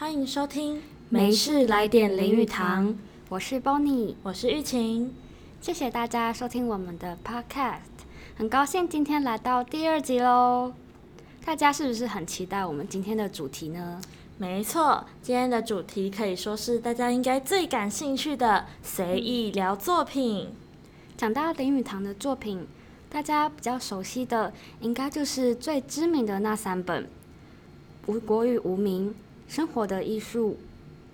欢迎收听没事来点淋浴堂，我是 Bonnie， 我是玉晴，谢谢大家收听我们的 podcast， 很高兴今天来到第2集咯。大家是不是很期待我们今天的主题呢？没错，今天的主题可以说是大家应该最感兴趣的随意聊作品。讲到淋雨堂的作品，大家比较熟悉的应该就是最知名的那3本，国语无名、生活的艺术，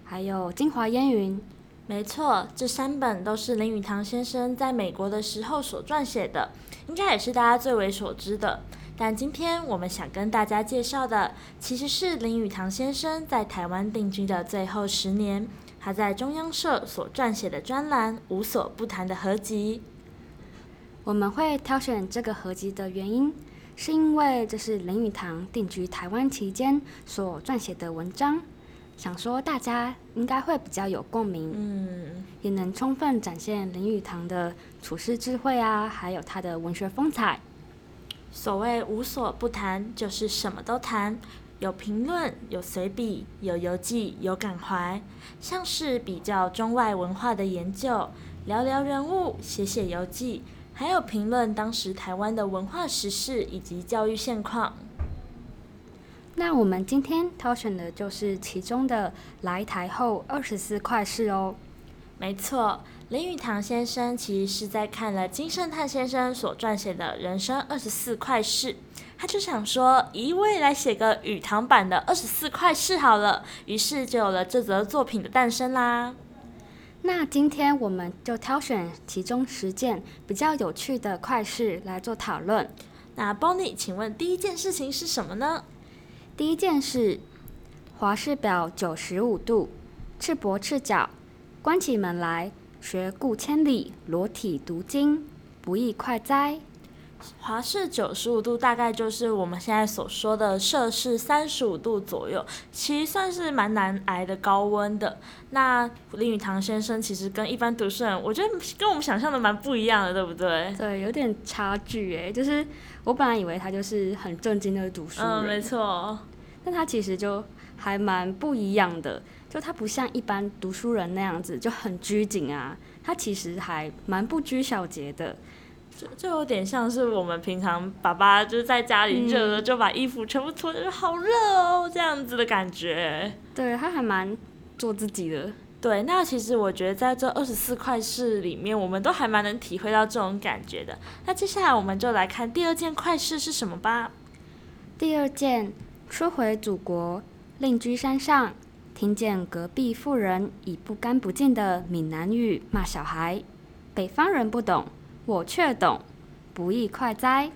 还有京华烟云。没错，这3本都是林语堂先生在美国的时候所撰写的，应该也是大家最为所知的。但今天我们想跟大家介绍的，其实是林语堂先生在台湾定居的最后10年，他在中央社所撰写的专栏《无所不谈》的合集。我们会挑选这个合集的原因，是因为这是林语堂定居台湾期间所撰写的文章。想说大家应该会比较有共鸣，也能充分展现林语堂的处世智慧啊，还有他的文学风采。所谓无所不谈，就是什么都谈，有评论，有随笔，有游记，有感怀，像是比较中外文化的研究，聊聊人物，写写游记，还有评论当时台湾的文化时事以及教育现况。那我们今天挑选的就是其中的来台后24快事哦。没错，林语堂先生其实是在看了金圣叹先生所撰写的人生24快事，他就想说一味来写个语堂版的24快事好了，于是就有了这则作品的诞生啦。那今天我们就挑选其中10件比较有趣的快事来做讨论。那 Bonnie， 请问第一件事情是什么呢？第一件是华氏表95度，赤膊赤脚，关起门来，学顾千里，裸体读经，不亦快哉。华氏95度大概就是我们现在所说的摄氏35度左右，其实算是蛮难挨的高温的。那林语堂先生其实跟一般读书人，我觉得跟我们想象的蛮不一样的，对不对？对，有点差距欸，就是我本来以为他就是很正经的读书人，没错，但他其实就还蛮不一样的，就他不像一般读书人那样子就很拘谨啊，他其实还蛮不拘小节的。就有点像是我们平常爸爸就是在家里热了就把衣服全部脱了，好热哦这样子的感觉。对，他还蛮做自己的。对，那其实我觉得在这24快事里面，我们都还蛮能体会到这种感觉的。那接下来我们就来看第2件快事是什么吧。第2件，说回祖国，另居山上，听见隔壁妇人以不干不净的闽南语骂小孩，北方人不懂，我却懂，不亦快哉。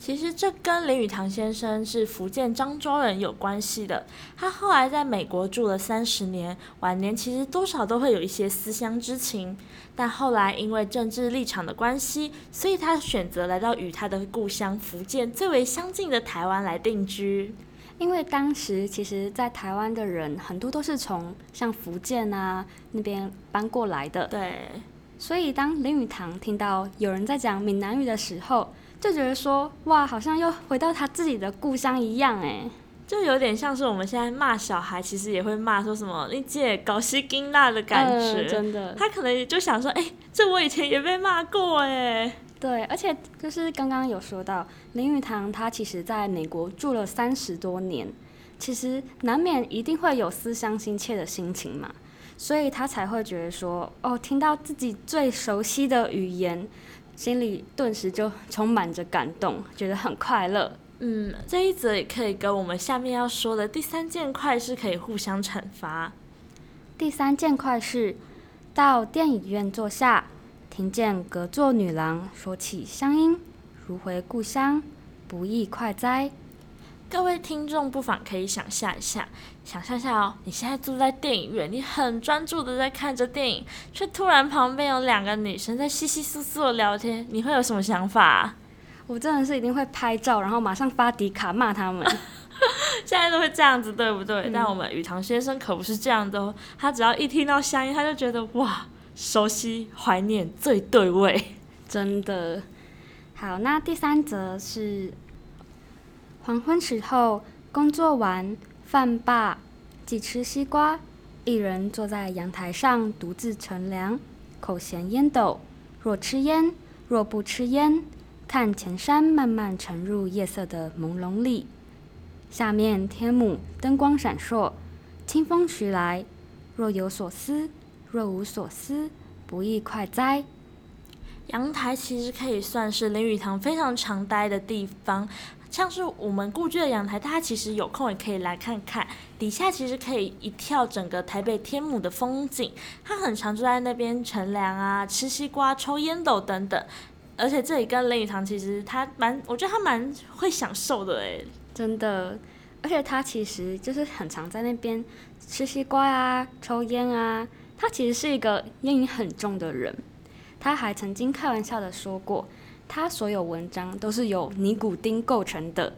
其实这跟林语堂先生是福建漳州人有关系的，他后来在美国住了30年，晚年其实多少都会有一些思乡之情，但后来因为政治立场的关系，所以他选择来到与他的故乡福建最为相近的台湾来定居。因为当时其实在台湾的人很多都是从像福建啊那边搬过来的，对，所以当林语堂听到有人在讲闽南语的时候，就觉得说哇，好像又回到他自己的故乡一样耶，就有点像是我们现在骂小孩其实也会骂说什么你姐搞西金辣的感觉，真的，他可能就想说这我以前也被骂过耶。对，而且就是刚刚有说到林语堂他其实在美国住了30多年，其实难免一定会有思乡心切的心情嘛，所以他才会觉得说听到自己最熟悉的语言，心里顿时就充满着感动，觉得很快乐。这一则也可以跟我们下面要说的第3件快事可以互相惩罚。第3件快事，到电影院坐下，听见隔座女郎说起乡音，如回故乡，不亦快哉。各位听众不妨可以想象一下哦，你现在住在电影院，你很专注的在看着电影，却突然旁边有2个女生在稀稀疏疏的聊天，你会有什么想法啊？我真的是一定会拍照，然后马上发迪卡骂他们。现在都会这样子，对不对？但我们语堂先生可不是这样的哦，他只要一听到乡音，他就觉得哇，熟悉怀念最对味，真的。好，那第3则是黄昏时候，工作完，饭罢，既吃西瓜，一人坐在阳台上独自乘凉，口衔烟斗，若吃烟，若不吃烟，看前山慢慢沉入夜色的朦胧里。下面天幕灯光闪烁，清风徐来，若有所思，若无所思，不亦快哉。阳台其实可以算是林语堂非常常待的地方，像是我们故居的阳台，大家其实有空也可以来看看，底下其实可以一眺整个台北天母的风景。他很常就在那边乘凉啊，吃西瓜，抽烟斗等等。而且这里跟林语堂其实我觉得他蛮会享受的耶，真的。而且他其实就是很常在那边吃西瓜啊，抽烟啊，他其实是一个烟瘾很重的人。他还曾经开玩笑的说过，他所有文章都是由尼古丁构成的，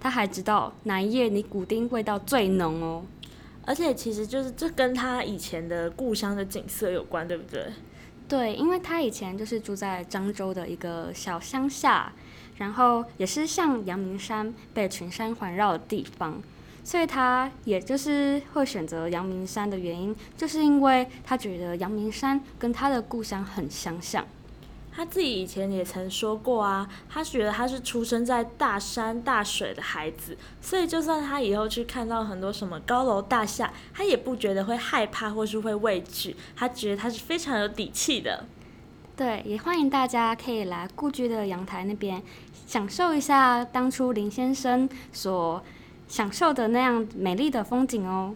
他还知道哪一页尼古丁味道最浓哦。而且其实就是这跟他以前的故乡的景色有关，对不对？对，因为他以前就是住在漳州的一个小乡下，然后也是像阳明山被群山环绕的地方，所以他也就是会选择阳明山的原因，就是因为他觉得阳明山跟他的故乡很相像。他自己以前也曾说过啊，他觉得他是出生在大山大水的孩子，所以就算他以后去看到很多什么高楼大厦，他也不觉得会害怕或是会畏惧，他觉得他是非常有底气的。对，也欢迎大家可以来故居的阳台那边享受一下当初林先生所享受的那样美丽的风景哦。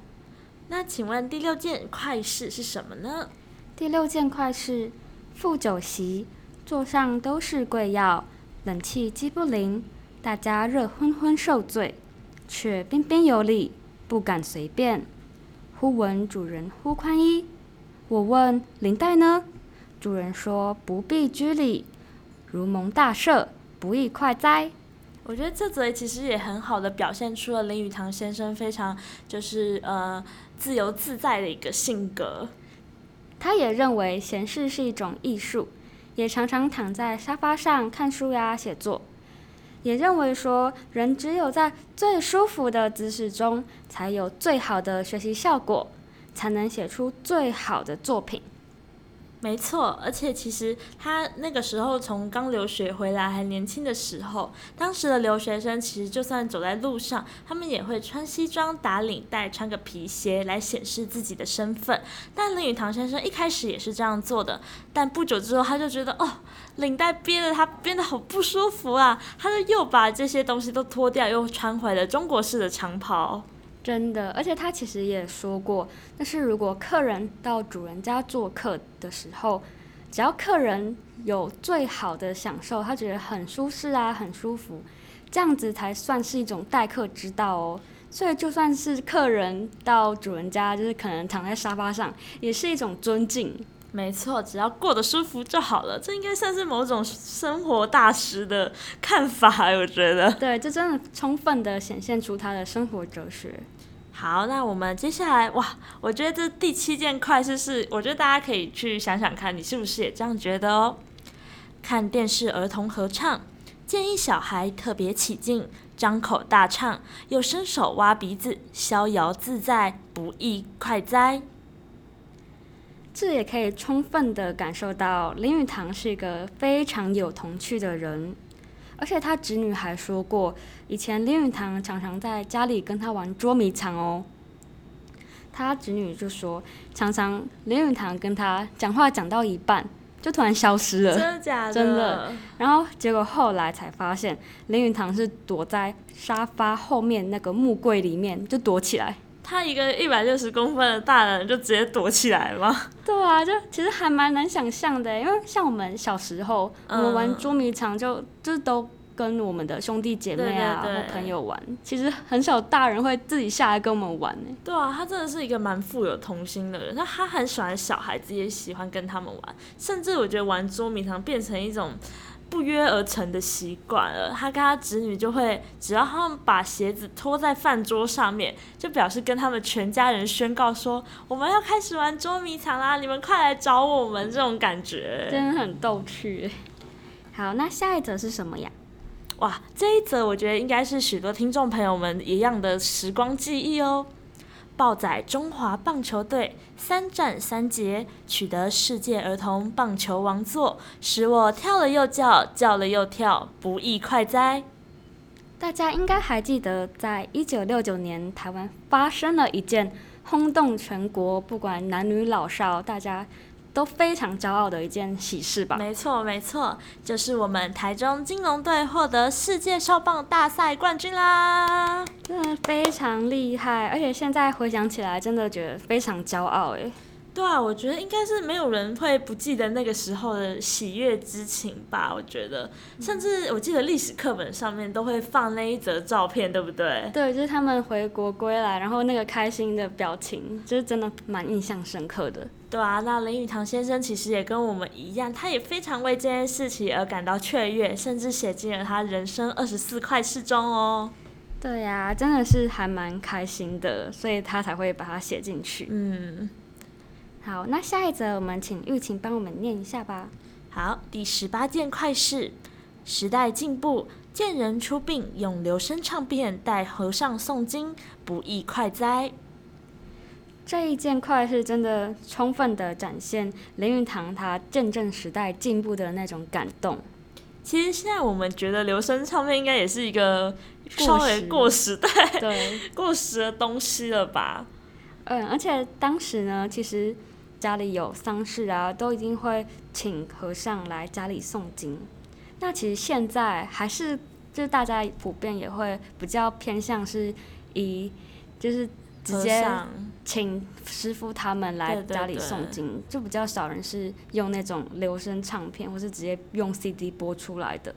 那请问第六件快事是什么呢？第六件快事，附酒席，座上都是贵药，冷气机不灵，大家热昏昏受罪，却彬彬有礼，不敢随便。忽闻主人呼宽衣，我问领带呢？主人说不必拘礼，如蒙大赦，不亦快哉。我觉得这则其实也很好的表现出了林语堂先生非常就是自由自在的一个性格。他也认为闲适是一种艺术，也常常躺在沙发上看书呀、写作，也认为说人只有在最舒服的姿势中才有最好的学习效果，才能写出最好的作品。没错，而且其实他那个时候从刚留学回来还年轻的时候，当时的留学生其实就算走在路上，他们也会穿西装、打领带、穿个皮鞋来显示自己的身份。但林语堂先生一开始也是这样做的，但不久之后他就觉得领带编得好不舒服啊，他就又把这些东西都脱掉，又穿回了中国式的长袍。真的，而且他其实也说过，但是如果客人到主人家做客的时候，只要客人有最好的享受，他觉得很舒适啊，很舒服，这样子才算是一种待客之道哦。所以就算是客人到主人家，就是可能躺在沙发上，也是一种尊敬。没错，只要过得舒服就好了，这应该算是某种生活大师的看法，我觉得。对，这真的充分的显现出他的生活哲学。好，那我们接下来，哇，我觉得这第七件快事是，我觉得大家可以去想想看，你是不是也这样觉得哦。看电视儿童合唱，建议小孩特别起劲，张口大唱，又伸手挖鼻子，逍遥自在，不亦快哉。这也可以充分地感受到林语堂是一个非常有童趣的人，而且他侄女还说过，以前林语堂常常在家里跟他玩捉迷藏哦。他侄女就说，常常林语堂跟他讲话讲到一半，就突然消失了，真的假的？真的。然后结果后来才发现，林语堂是躲在沙发后面那个木柜里面，就躲起来。他一个160公分的大人就直接躲起来了吗？对啊，就其实还蛮难想象的，因为像我们小时候，我们玩捉迷藏就是都跟我们的兄弟姐妹啊，对对对，或朋友玩，其实很少大人会自己下来跟我们玩。对啊，他真的是一个蛮富有童心的人，他很喜欢小孩子，也喜欢跟他们玩，甚至我觉得玩捉迷藏变成一种不约而成的习惯了。他跟他侄女就会，只要他们把鞋子拖在饭桌上面，就表示跟他们全家人宣告说，我们要开始玩捉迷藏啦，你们快来找我们，这种感觉真的很逗趣。好，那下一则是什么呀？哇，这一则我觉得应该是许多听众朋友们一样的时光记忆哦。报载中华棒球队3战3捷，取得世界儿童棒球王座，使我跳了又叫，叫了又跳，不亦快哉。大家应该还记得，在1969年台湾发生了一件轰动全国，不管男女老少，大家都非常骄傲的一件喜事吧？没错，没错，就是我们台中金龙队获得世界少棒大赛冠军啦！真的非常厉害，而且现在回想起来，真的觉得非常骄傲哎。对啊，我觉得应该是没有人会不记得那个时候的喜悦之情吧？我觉得，甚至我记得历史课本上面都会放那一则照片，对不对？对，就是他们回国归来，然后那个开心的表情，就是真的蛮印象深刻的。对啊，那林语堂先生其实也跟我们一样，他也非常为这件事情而感到雀跃，甚至写进了他人生24块事中哦。对啊，真的是还蛮开心的，所以他才会把它写进去。嗯。好，那下一则我们请玉琴帮我们念一下吧。好，第18件快事：时代进步，见人出殡，用留声唱片带和尚诵经，不亦快哉。这一件快事真的充分的展现林语堂他见证时代进步的那种感动。其实现在我们觉得留声唱片应该也是一个稍微过时代、过时的东西了吧？嗯，而且当时呢，其实家里有丧事啊，都一定会请和尚来家里诵经。那其实现在还是就是大家普遍也会比较偏向是以就是直接请师父他们来家里诵经，对对对，就比较少人是用那种留声唱片或是直接用 CD 播出来的。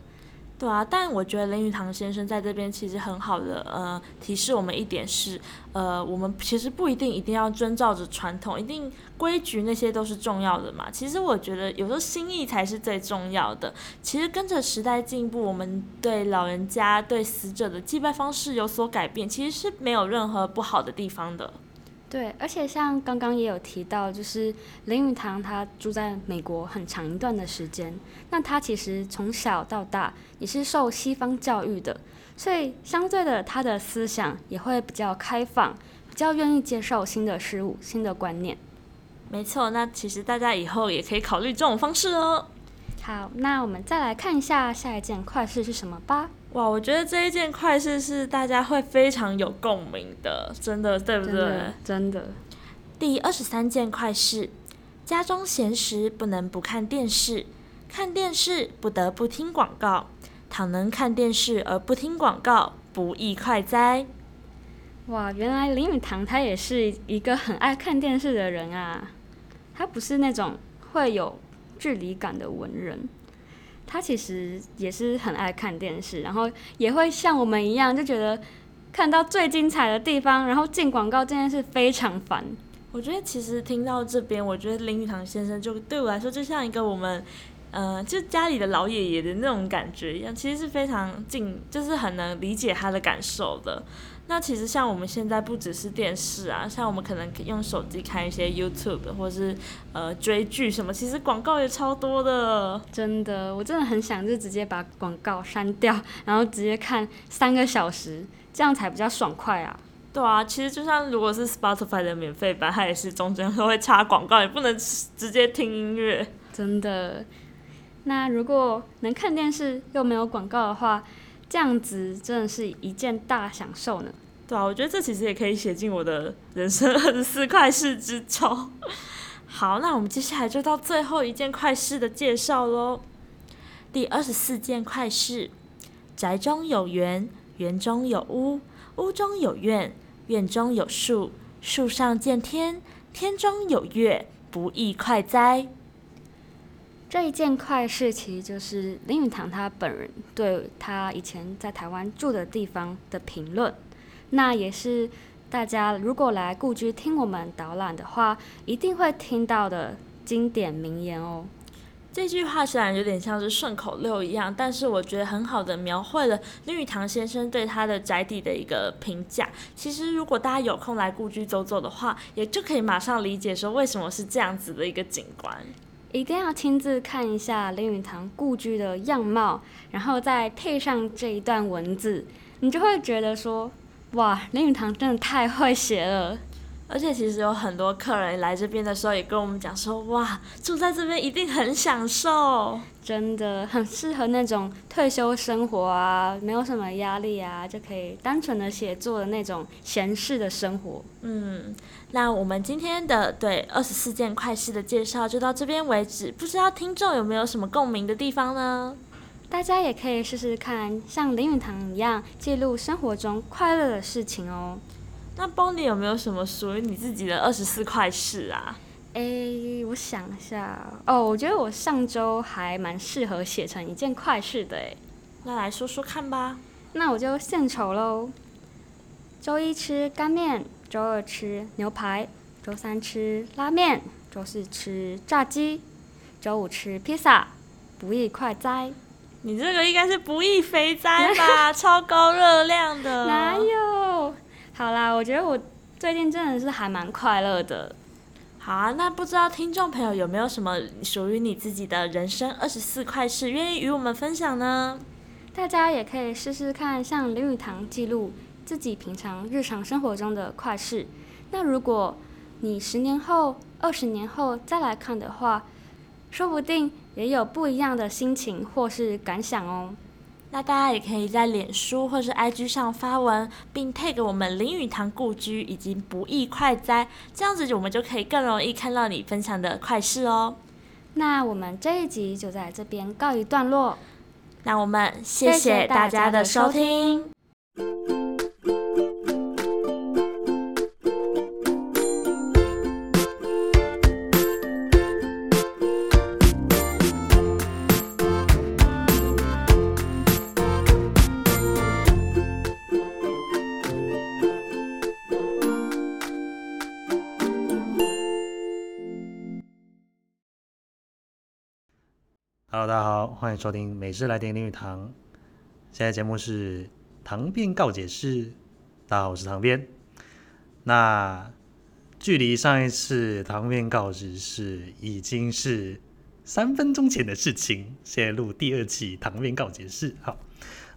对啊，但我觉得林语堂先生在这边其实很好的提示我们一点是，我们其实不一定要遵照着传统，一定规矩那些都是重要的嘛。其实我觉得有时候心意才是最重要的。其实跟着时代进步，我们对老人家、对死者的祭拜方式有所改变，其实是没有任何不好的地方的。对，而且像刚刚也有提到，就是林语堂他住在美国很长一段的时间，那他其实从小到大也是受西方教育的，所以相对的他的思想也会比较开放，比较愿意接受新的事物、新的观念。没错，那其实大家以后也可以考虑这种方式哦。好，那我们再来看一下下一件快事是什么吧。哇，我觉得这一件快事是大家会非常有共鸣的，真的，对不对？真的。第23件快事：家中闲时不能不看电视，看电视不得不听广告。倘能看电视而不听广告，不亦快哉。哇，原来林语堂他也是一个很爱看电视的人啊，他不是那种会有距离感的文人。他其实也是很爱看电视，然后也会像我们一样，就觉得看到最精彩的地方，然后进广告这件事非常烦。我觉得其实听到这边，我觉得林语堂先生就对我来说就像一个我们，就家里的老爷爷的那种感觉一样，其实是非常近，就是很能理解他的感受的。那其实像我们现在不只是电视啊，像我们可能用手机看一些 YouTube 或是追剧什么，其实广告也超多的。真的，我真的很想就直接把广告删掉，然后直接看3个小时，这样才比较爽快啊。对啊，其实就像如果是 Spotify 的免费版，它也是中间都会插广告，也不能直接听音乐。真的。那如果能看电视又没有广告的话，这样子真的是一件大享受呢。对啊，我觉得这其实也可以写进我的人生24块事之中。好，那我们接下来就到最后一件快事的介绍咯。第24件快事：宅中有园，园中有屋，屋中有院，院中有树，树上见天，天中有月，不亦快哉。这一件快事其实就是林语堂他本人对他以前在台湾住的地方的评论，那也是大家如果来故居听我们导览的话，一定会听到的经典名言哦。这句话虽然有点像是顺口溜一样，但是我觉得很好的描绘了林语堂先生对他的宅邸的一个评价。其实如果大家有空来故居走走的话，也就可以马上理解说为什么是这样子的一个景观。一定要亲自看一下林语堂故居的样貌，然后再配上这一段文字，你就会觉得说，哇，林语堂真的太会写了。而且其实有很多客人来这边的时候也跟我们讲说，哇，住在这边一定很享受，真的很适合那种退休生活啊，没有什么压力啊，就可以单纯的写作的那种闲适的生活。嗯，那我们今天的对24件快事的介绍就到这边为止，不知道听众有没有什么共鸣的地方呢？大家也可以试试看，像林语堂一样记录生活中快乐的事情哦。那 Bonnie 有没有什么属于你自己的24快事啊？我想一下哦，我觉得我上周还蛮适合写成一件快事的耶。那来说说看吧。那我就献丑喽。周一吃干面，周二吃牛排，周三吃拉面，周四吃炸鸡，周五吃披萨，不易快哉。你这个应该是不易肥哉吧？超高热量的。哪有？好啦，我觉得我最近真的是还蛮快乐的。好啊，那不知道听众朋友有没有什么属于你自己的人生24快事愿意与我们分享呢？大家也可以试试看，像林语堂记录自己平常日常生活中的快事。那如果你10年后、20年后再来看的话，说不定也有不一样的心情或是感想哦。那大家也可以在脸书或是 IG 上发文，并 tag 我们林语堂故居以及不易快哉，这样子我们就可以更容易看到你分享的快事哦。那我们这一集就在这边告一段落，那我们谢谢大家的收听。Hello， 大家好，欢迎收听《美式来点林语堂》。现在节目是《唐编告解室》，大家好，我是唐编。那距离上一次唐编告解室已经是3分钟前的事情，现在录第2期唐编告解室。好，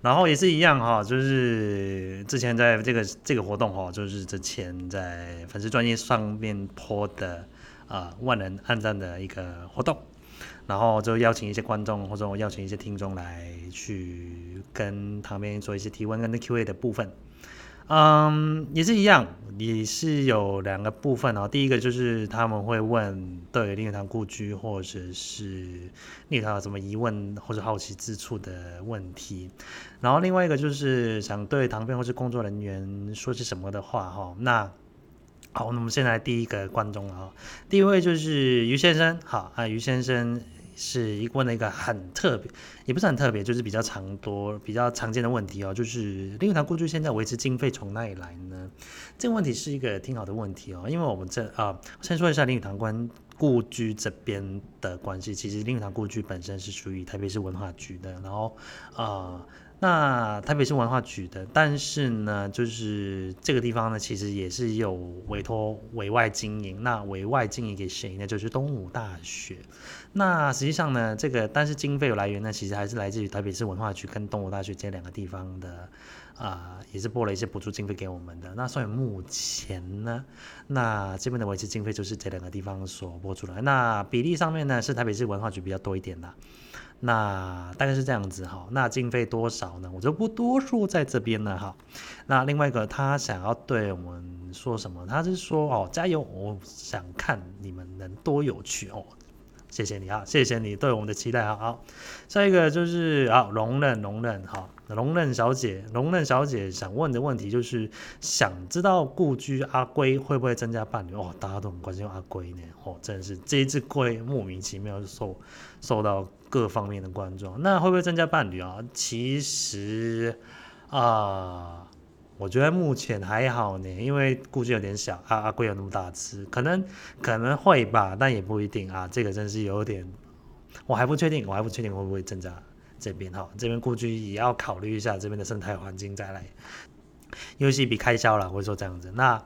然后也是一样哈，就是之前在这个活动哈，就是之前在粉丝专页上面po的万人按赞的一个活动。然后就邀请一些观众或者我邀请一些听众来去跟唐编做一些提问跟 Q&A 的部分。也是一样，也是有2个部分哦。第一个就是他们会问对林语堂故居或者是林语堂有什么疑问或者好奇之处的问题，然后另外一个就是想对唐编或是工作人员说些什么的话哈。那好，那我们现在第一个观众了哈，第一位就是于先生。好啊，于先生是问了一个很特别，也不是很特别，就是比较常见的问题哦，就是林语堂故居现在维持经费从哪里来呢？这个问题是一个挺好的问题哦，因为我们先说一下林语堂故居这边的关系。其实林语堂故居本身是属于台北市文化局的，然后那台北市文化局的，但是呢，就是这个地方呢，其实也是有委托委外经营。那委外经营给谁呢？就是东吴大学。那实际上呢，但是经费来源呢，其实还是来自于台北市文化局跟东吴大学这2个地方的，也是拨了一些补助经费给我们的。那所以目前呢，那这边的维持经费就是这2个地方所拨出来。那比例上面呢，是台北市文化局比较多一点啦。那大概是这样子哈，那经费多少呢？我就不多说在这边了哈。那另外一个他想要对我们说什么？他是说加油！我想看你们能多有趣哦。谢谢你啊，谢谢你对我们的期待啊。好，下一个就是容忍哈，容忍小姐想问的问题就是想知道故居阿龟会不会增加伴侣哦，大家都很关心阿龟呢哦，真的是这一只龟莫名其妙就受到各方面的关注，那会不会增加伴侣啊？其实我觉得目前还好呢，因为故居有点小，阿龟有那么大只，可能会吧，但也不一定啊。这个真是有点，我还不确定会不会增加这边哈。这边故居也要考虑一下这边的生态环境再来，尤其比开销啦，我会说这样子。那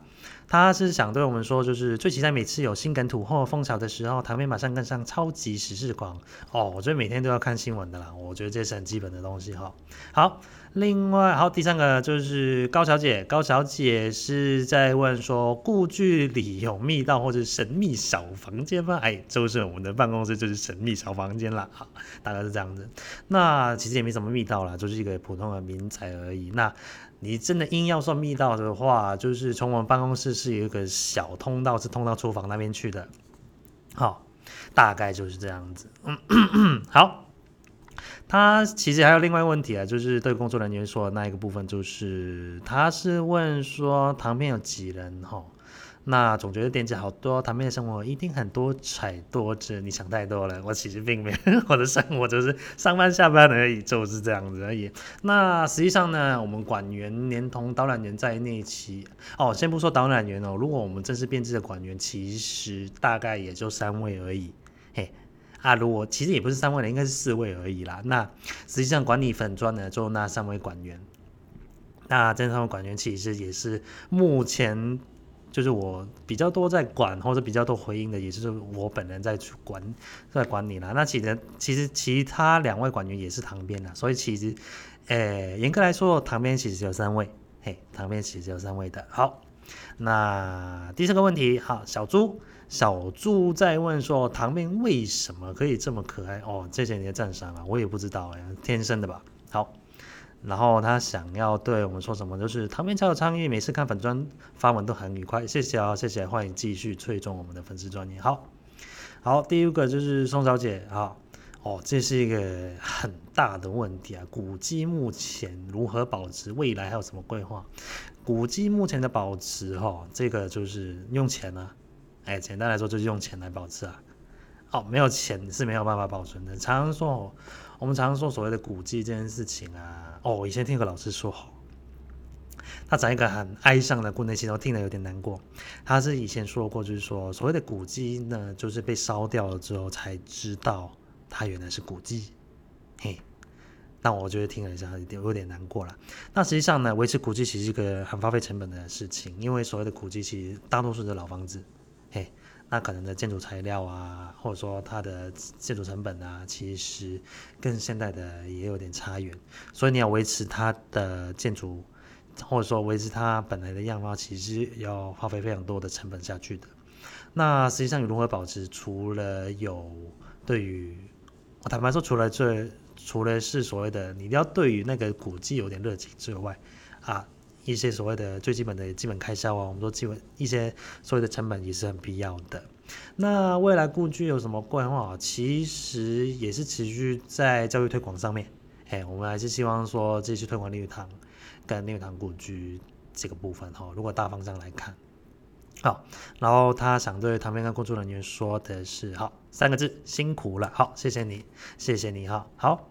他是想对我们说，就是最期待每次有新梗土后风潮的时候，台妹马上跟上超级时事狂哦。我觉得每天都要看新闻的啦，我觉得这是很基本的东西哈。好，另外好第三个就是高小姐，高小姐是在问说，故居里有密道或者神秘小房间吗？哎，就是我们的办公室就是神秘小房间啦，好，大概是这样子。那其实也没什么密道啦，就是一个普通的民宅而已。那你真的硬要算密道的话，就是从我们办公室是有一个小通道，是通到厨房那边去的。好，大概就是这样子。好，他其实还有另外一个问题啊，就是对工作人员说的那一个部分，就是他是问说旁边有几人哈。那总觉得点子好多，他们的生活一定很多彩多姿。你想太多了，我其实并没有，我的生活就是上班下班而已，就是这样子而已。那实际上呢，我们馆员连同导览员在内期哦，先不说导览员哦，如果我们正式编制的馆员，其实大概也就3位而已。嘿啊，如果其实也不是3位了，应该是4位而已啦。那实际上管理粉专呢，就那3位馆员。那这3位馆员其实也是目前。就是我比较多在管，或者比较多回应的，也就是我本人在管理啦。那其实其他2位管员也是堂编啦，所以其实，严格来说，堂编其实有3位，嘿，堂编其实有3位的。好，那第4个问题，好，小猪在问说，堂编为什么可以这么可爱？哦，谢谢你的赞赏啊，我也不知道天生的吧。好。然后他想要对我们说什么，就是堂编超有创意，每次看粉专发文都很愉快，谢谢啊，谢谢，欢迎继续追踪我们的粉丝专页。好，第5个就是宋小姐啊，哦，这是一个很大的问题啊，古迹目前如何保值，未来还有什么规划？古迹目前的保值哦，这个就是用钱啊，哎，简单来说就是用钱来保值啊，哦，没有钱是没有办法保存的，常常说哦。我们常说所谓的古迹这件事情啊，哦，我以前听个老师说，他讲一个很哀伤的故事，我听得有点难过。他是以前说过，就是说所谓的古迹呢，就是被烧掉了之后才知道它原来是古迹。嘿，那我觉得听了一下有点难过了。那实际上呢，维持古迹其实是一个很花费成本的事情，因为所谓的古迹其实大多数是老房子，嘿。那可能的建筑材料啊，或者说它的建筑成本啊，其实跟现代的也有点差远，所以你要维持它的建筑，或者说维持它本来的样貌，其实要花费非常多的成本下去的。那实际上如何保持，除了有对于，我坦白说，除了是所谓的你要对于那个古迹有点热情之外啊。一些所谓的最基本的基本开销啊，我们说基本一些所谓的成本也是很必要的。那未来故居有什么规划？其实也是持续在教育推广上面。我们还是希望说继续推广林语堂跟林语堂故居这个部分哈。如果大方向来看，好，然后他想对堂编跟工作人员说的是，好，3个字，辛苦了，好，谢谢你，谢谢你哈，好。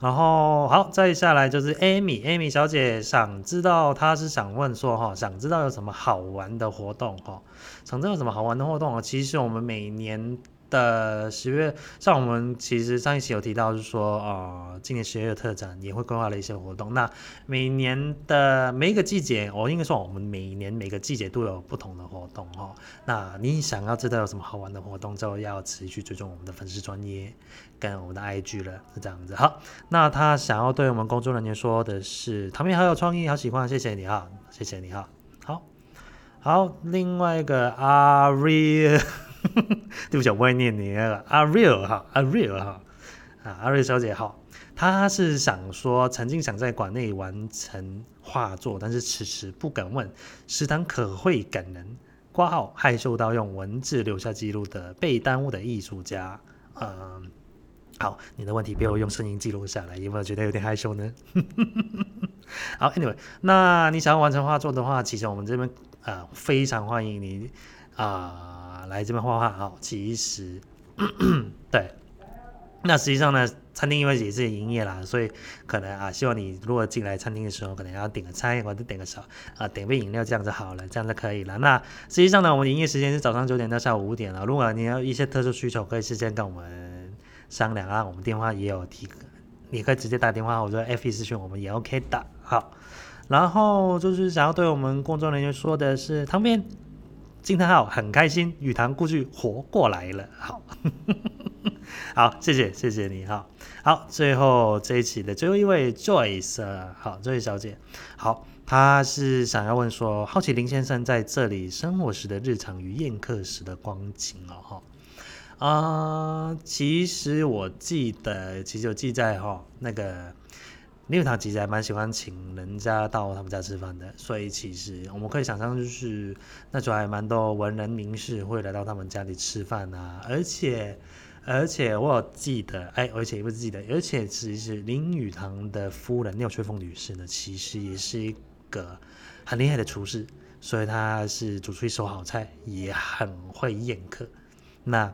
然后好，再下来就是 Amy 小姐想知道，她是想问说哈，想知道有什么好玩的活动哈？想知道有什么好玩的活动啊？其实我们每年的10月，像我们其实上一期有提到，就是说今年10月的特展也会规划了一些活动。那每年的每一个季节，应该说我们每年每个季节都有不同的活动哈。那你想要知道有什么好玩的活动，就要持续追踪我们的粉丝专页跟我们的 IG 了，是这样子。好，那他想要对我们工作人员说的是，堂编好有创意，好喜欢，谢谢你哈，谢谢你哈。好，另外一个Ariel。对不起，我不会念你那个Ariel 小姐好，她是想说曾经想在馆内完成画作，但是迟迟不敢问，食堂可会感人挂号害羞到用文字留下记录的被耽误的艺术家。好，你的问题被我用声音记录下来，有没有觉得有点害羞呢？好 ，Anyway， 那你想要完成画作的话，其实我们这边非常欢迎你来这边画画哈，其实对，那实际上呢，餐厅因为也是营业啦，所以可能希望你如果进来餐厅的时候，可能要点个餐或者点个小点杯饮料，这样子好了，这样就可以了。那实际上呢，我们营业时间是早上9点到下午5点了。如果你要一些特殊需求，可以事先跟我们商量啊，我们电话也有提，你可以直接打电话或者 FB 私讯我们也 OK 的。好。然后就是想要对我们工作人员说的是，汤边惊叹号很开心，语堂故居活过来了。好，好，谢谢你哈。好，最后这一期的最后一位 Joyce， 好 ，Joyce 小姐，好，她是想要问说，好奇林先生在这里生活时的日常与宴客时的光景哦。其实我记在那个林语堂其实还蛮喜欢请人家到他们家吃饭的，所以其实我们可以想象就是那时候还蛮多文人名士会来到他们家里吃饭啊，而且而且其实林语堂的夫人廖翠凤女士呢，其实也是一个很厉害的厨师，所以她是煮出一手好菜，也很会宴客。那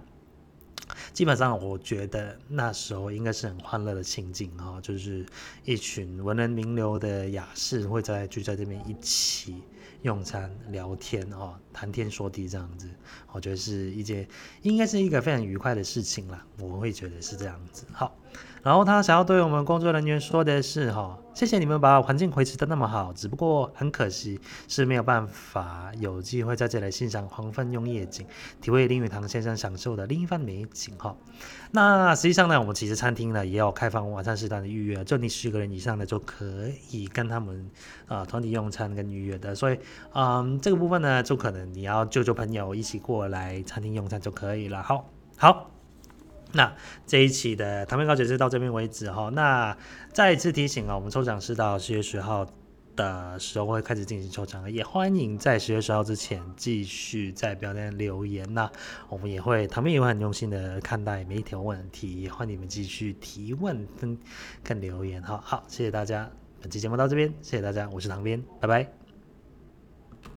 基本上我觉得那时候应该是很欢乐的情景哦，就是一群文人名流的雅士会在聚在这边一起用餐聊天哦，谈天说地这样子，我觉得是一件应该是一个非常愉快的事情啦，我会觉得是这样子。好，然后他想要对我们工作人员说的是哦，谢谢你们把环境维持得那么好，只不过很可惜是没有办法有机会在这里欣赏黄昏用夜景，体会林语堂先生享受的另一番美景哦。那实际上呢，我们其实餐厅呢也有开放晚上时段的预约，就你10个人以上的就可以跟他们团体用餐跟预约的，所以这个部分呢，就可能你要救朋友一起过来餐厅用餐就可以了。好，那这一期的唐边高解释到这边为止哈。那再一次提醒我们抽奖是到10月10号的时候会开始进行抽奖，也欢迎在10月10号之前继续在标签留言，那我们也会他们也会很用心的看待每一条问题，也欢迎你们继续提问跟留言。好，谢谢大家，本期节目到这边，谢谢大家，我是唐边，拜拜。